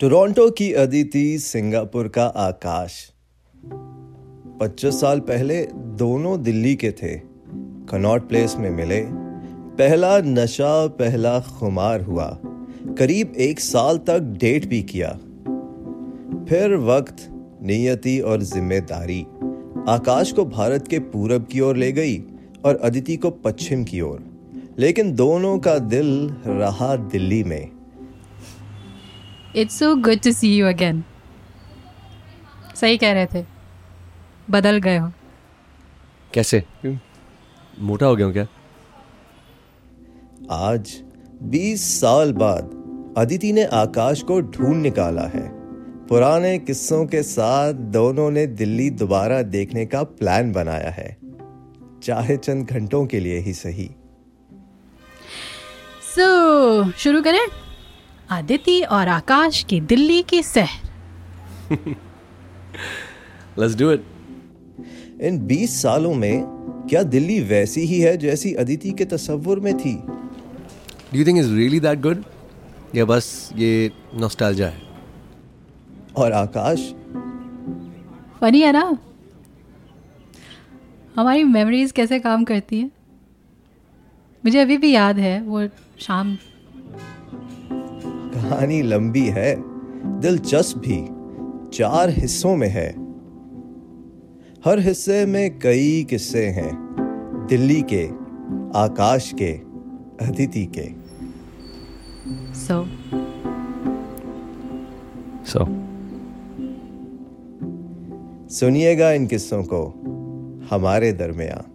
Toronto की Aditi, Singapore का आकाश। 25 साल पहले दोनों दिल्ली के थे। कनॉट प्लेस में मिले। पहला नशा, पहला खुमार हुआ। करीब एक साल तक डेट भी किया। फिर वक्त, नियति और जिम्मेदारी आकाश को भारत के पूरब की ओर ले गई और अदिति को पश्चिम की ओर। लेकिन दोनों का दिल रहा दिल्ली में। It's so good to see you again. सही कह रहे थे, बदल गए हो। कैसे? मोटा हो गया हूँ क्या? आज 20 साल बाद अदिति ने आकाश को ढूंढ निकाला है। पुराने किस्सों के साथ दोनों ने दिल्ली दोबारा देखने का प्लान बनाया है, चाहे चंद घंटों के लिए ही सही। सो शुरू करें आदिति और आकाश की दिल्ली की सैर। Let's do it. इन 20 सालों में क्या दिल्ली वैसी ही है जैसी अदिति के तस्वुर में थी? Do you think it's really that good? या बस ये नॉस्टैल्जिया है? और आकाश? फनी है ना, हमारी मेमोरीज कैसे काम करती है। मुझे अभी भी याद है वो शाम। कहानी लंबी है, दिलचस्प भी। 4 हिस्सों में है। हर हिस्से में कई किस्से हैं, दिल्ली के, आकाश के, अदिति के। So. सुनिएगा इन किस्सों को हमारे दरमियान।